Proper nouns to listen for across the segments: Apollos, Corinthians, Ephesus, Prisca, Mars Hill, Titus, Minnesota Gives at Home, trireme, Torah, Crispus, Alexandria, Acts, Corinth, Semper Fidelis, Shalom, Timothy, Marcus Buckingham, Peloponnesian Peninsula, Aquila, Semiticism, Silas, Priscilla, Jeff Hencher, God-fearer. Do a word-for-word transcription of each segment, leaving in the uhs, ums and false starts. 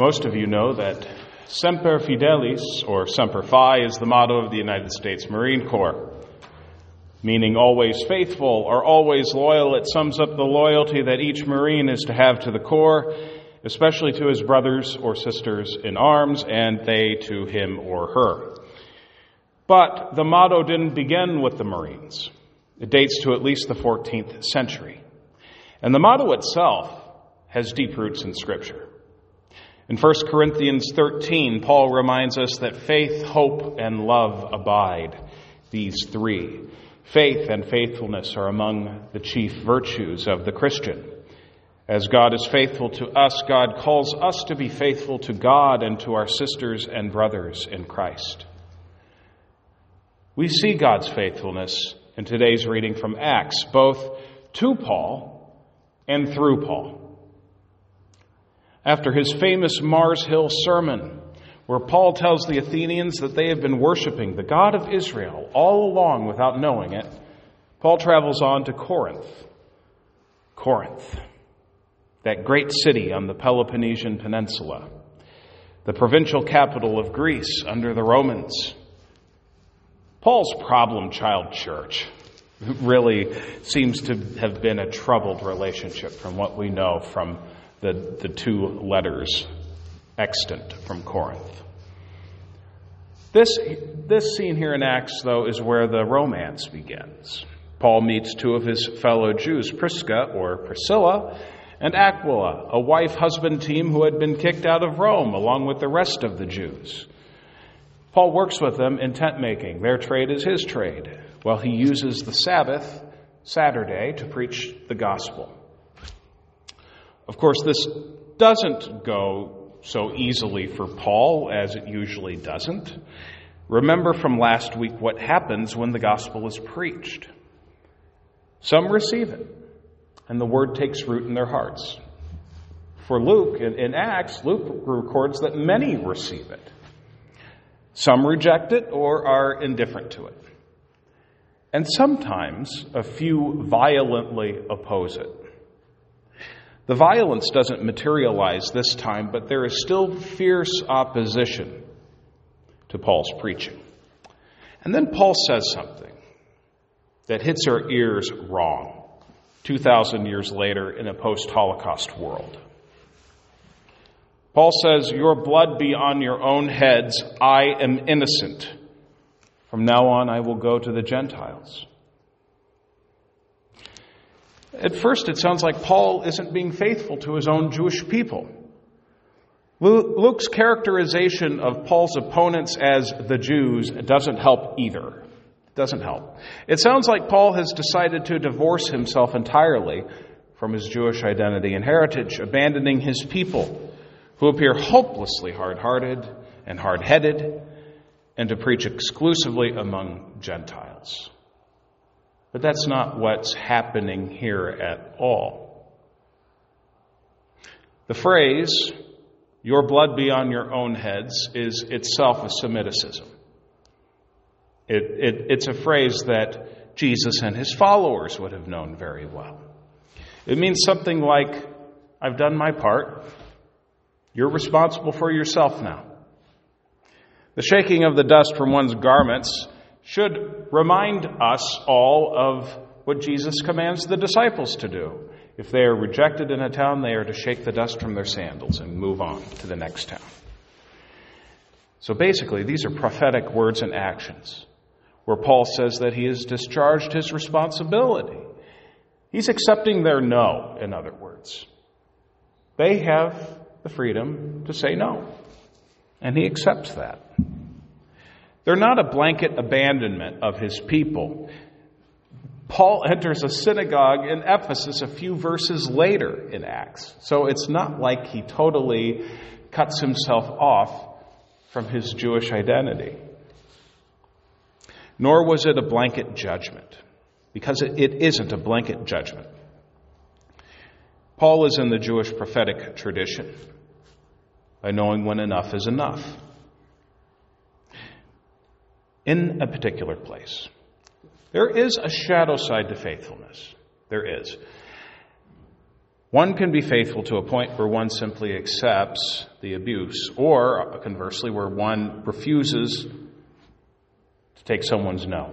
Most of you know that Semper Fidelis, or Semper Fi, is the motto of the United States Marine Corps, meaning always faithful or always loyal. It sums up the loyalty that each Marine is to have to the Corps, especially to his brothers or sisters in arms, and they to him or her. But the motto didn't begin with the Marines. It dates to at least the fourteenth century. And the motto itself has deep roots in Scripture. In First Corinthians thirteen, Paul reminds us that faith, hope, and love abide, these three. Faith and faithfulness are among the chief virtues of the Christian. As God is faithful to us, God calls us to be faithful to God and to our sisters and brothers in Christ. We see God's faithfulness in today's reading from Acts, both to Paul and through Paul. After his famous Mars Hill sermon, where Paul tells the Athenians that they have been worshiping the God of Israel all along without knowing it, Paul travels on to Corinth. Corinth, that great city on the Peloponnesian Peninsula, the provincial capital of Greece under the Romans. Paul's problem child church really seems to have been a troubled relationship from what we know from The, the two letters extant from Corinth. This, this scene here in Acts, though, is where the romance begins. Paul meets two of his fellow Jews, Prisca, or Priscilla, and Aquila, a wife-husband team who had been kicked out of Rome along with the rest of the Jews. Paul works with them in tent-making. Their trade is his trade, while he uses the Sabbath, Saturday, to preach the gospel. Of course, this doesn't go so easily for Paul as it usually doesn't. Remember from last week what happens when the gospel is preached. Some receive it, and the word takes root in their hearts. For Luke, in, in Acts, Luke records that many receive it. Some reject it or are indifferent to it. And sometimes a few violently oppose it. The violence doesn't materialize this time, but there is still fierce opposition to Paul's preaching. And then Paul says something that hits our ears wrong two thousand years later in a post-Holocaust world. Paul says, "Your blood be on your own heads. I am innocent. From now on, I will go to the Gentiles." At first, it sounds like Paul isn't being faithful to his own Jewish people. Luke's characterization of Paul's opponents as the Jews doesn't help either. It doesn't help. It sounds like Paul has decided to divorce himself entirely from his Jewish identity and heritage, abandoning his people, who appear hopelessly hard-hearted and hard-headed, and to preach exclusively among Gentiles. But that's not what's happening here at all. The phrase, "your blood be on your own heads," is itself a Semiticism. It, it, it's a phrase that Jesus and his followers would have known very well. It means something like, "I've done my part. You're responsible for yourself now." The shaking of the dust from one's garments should remind us all of what Jesus commands the disciples to do. If they are rejected in a town, they are to shake the dust from their sandals and move on to the next town. So basically, these are prophetic words and actions, where Paul says that he has discharged his responsibility. He's accepting their no, in other words. They have the freedom to say no, and he accepts that. They're not a blanket abandonment of his people. Paul enters a synagogue in Ephesus a few verses later in Acts. So it's not like he totally cuts himself off from his Jewish identity. Nor was it a blanket judgment, because it isn't a blanket judgment. Paul is in the Jewish prophetic tradition by knowing when enough is enough. In a particular place. There is a shadow side to faithfulness. There is. One can be faithful to a point where one simply accepts the abuse, or conversely, where one refuses to take someone's no,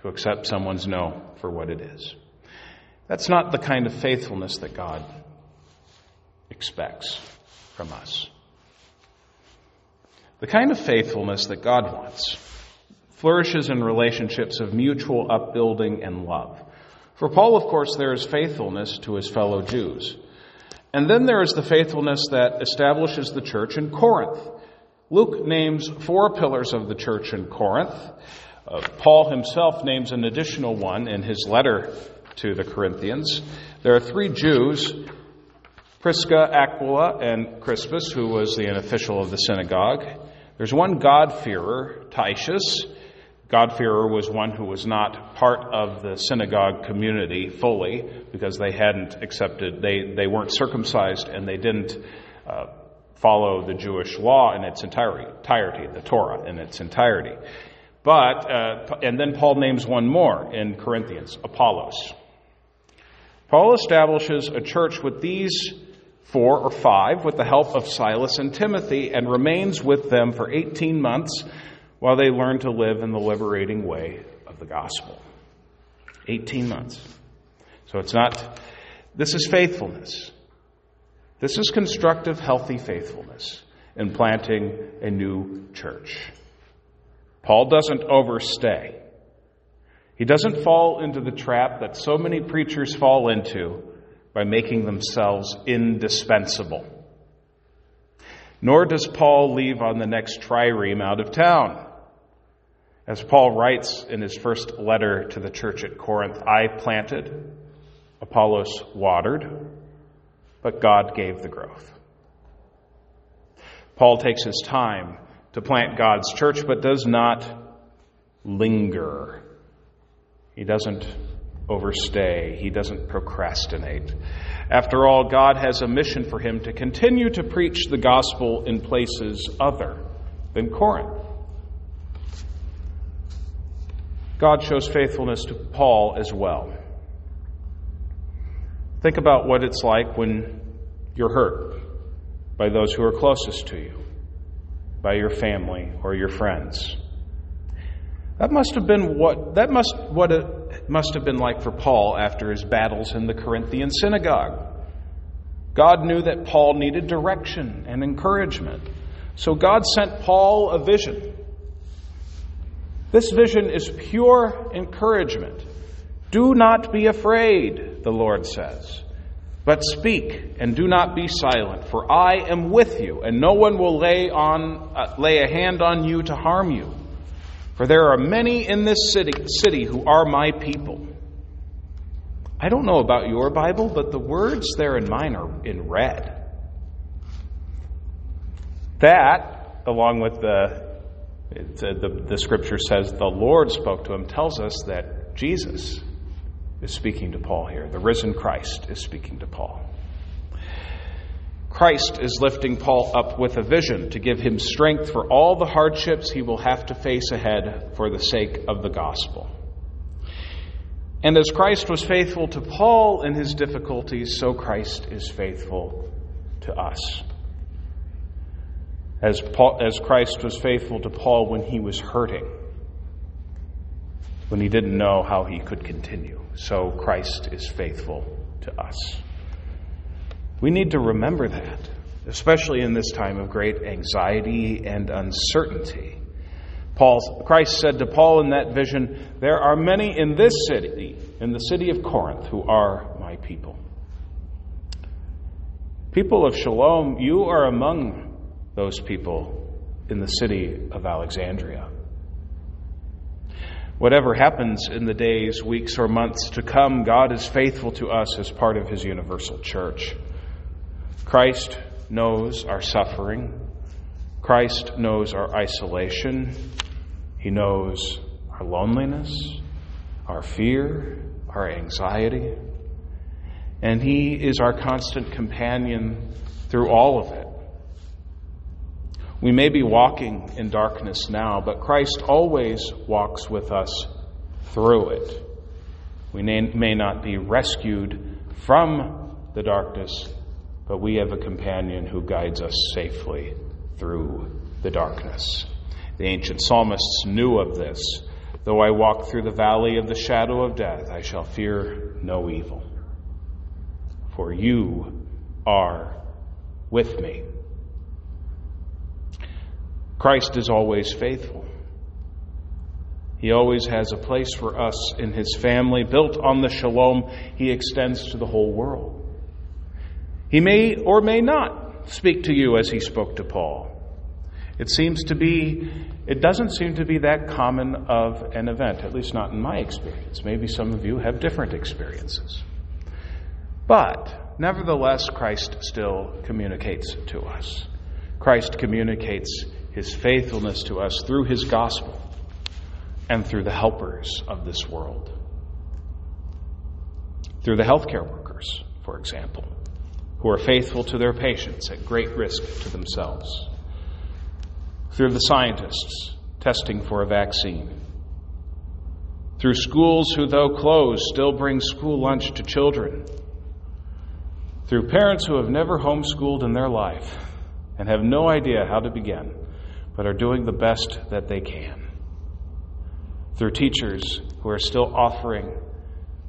to accept someone's no for what it is. That's not the kind of faithfulness that God expects from us. The kind of faithfulness that God wants flourishes in relationships of mutual upbuilding and love. For Paul, of course, there is faithfulness to his fellow Jews. And then there is the faithfulness that establishes the church in Corinth. Luke names four pillars of the church in Corinth. Uh, Paul himself names an additional one in his letter to the Corinthians. There are three Jews, Prisca, Aquila, and Crispus, who was the, an official of the synagogue. There's one God-fearer, Titus. God-fearer was one who was not part of the synagogue community fully because they hadn't accepted, they, they weren't circumcised and they didn't uh, follow the Jewish law in its entirety, the Torah in its entirety. But, uh, and then Paul names one more in Corinthians, Apollos. Paul establishes a church with these four or five with the help of Silas and Timothy and remains with them for eighteen months while they learn to live in the liberating way of the gospel. eighteen months. So it's not, this is faithfulness. This is constructive, healthy faithfulness in planting a new church. Paul doesn't overstay. He doesn't fall into the trap that so many preachers fall into by making themselves indispensable. Nor does Paul leave on the next trireme out of town. As Paul writes in his first letter to the church at Corinth, I planted, Apollos watered, but God gave the growth. Paul takes his time to plant God's church, but does not linger. He doesn't overstay. He doesn't procrastinate. After all, God has a mission for him to continue to preach the gospel in places other than Corinth. God shows faithfulness to Paul as well. Think about what it's like when you're hurt by those who are closest to you, by your family or your friends. That must have been what that must what it must have been like for Paul after his battles in the Corinthian synagogue. God knew that Paul needed direction and encouragement, so God sent Paul a vision. This vision is pure encouragement. Do not be afraid, the Lord says, but speak and do not be silent, for I am with you, and no one will lay on uh, lay a hand on you to harm you. For there are many in this city, city who are my people. I don't know about your Bible, but the words there in mine are in red. That, along with the, the, the scripture says the Lord spoke to him, tells us that Jesus is speaking to Paul here. The risen Christ is speaking to Paul. Christ is lifting Paul up with a vision to give him strength for all the hardships he will have to face ahead for the sake of the gospel. And as Christ was faithful to Paul in his difficulties, so Christ is faithful to us. As Paul, as Christ was faithful to Paul when he was hurting, when he didn't know how he could continue, so Christ is faithful to us. We need to remember that, especially in this time of great anxiety and uncertainty. Paul, Christ said to Paul in that vision, there are many in this city, in the city of Corinth, who are my people. People of Shalom, you are among those people in the city of Alexandria. Whatever happens in the days, weeks, or months to come, God is faithful to us as part of his universal church. Christ knows our suffering. Christ knows our isolation. He knows our loneliness, our fear, our anxiety. And he is our constant companion through all of it. We may be walking in darkness now, but Christ always walks with us through it. We may not be rescued from the darkness, but we have a companion who guides us safely through the darkness. The ancient psalmists knew of this. Though I walk through the valley of the shadow of death, I shall fear no evil. For you are with me. Christ is always faithful. He always has a place for us in his family, built on the shalom he extends to the whole world. He may or may not speak to you as he spoke to Paul. It seems to be, it doesn't seem to be that common of an event, at least not in my experience. Maybe some of you have different experiences. But nevertheless, Christ still communicates to us. Christ communicates his faithfulness to us through his gospel and through the helpers of this world. Through the healthcare workers, for example, who are faithful to their patients at great risk to themselves. Through the scientists testing for a vaccine. Through schools who, though closed, still bring school lunch to children. Through parents who have never homeschooled in their life and have no idea how to begin, but are doing the best that they can. Through teachers who are still offering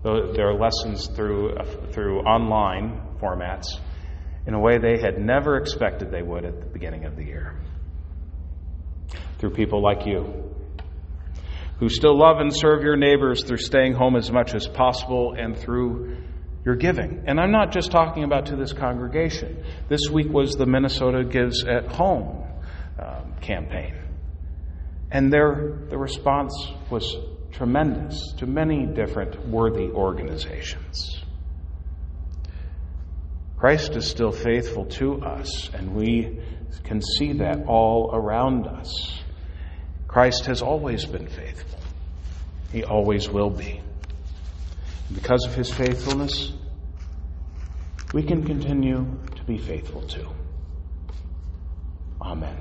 their lessons through through online formats in a way they had never expected they would at the beginning of the year. Through people like you, who still love and serve your neighbors through staying home as much as possible and through your giving. And I'm not just talking about to this congregation. This week was the Minnesota Gives at Home um, campaign. And their the response was tremendous to many different worthy organizations. Christ is still faithful to us, and we can see that all around us. Christ has always been faithful. He always will be. And because of his faithfulness, we can continue to be faithful too. Amen.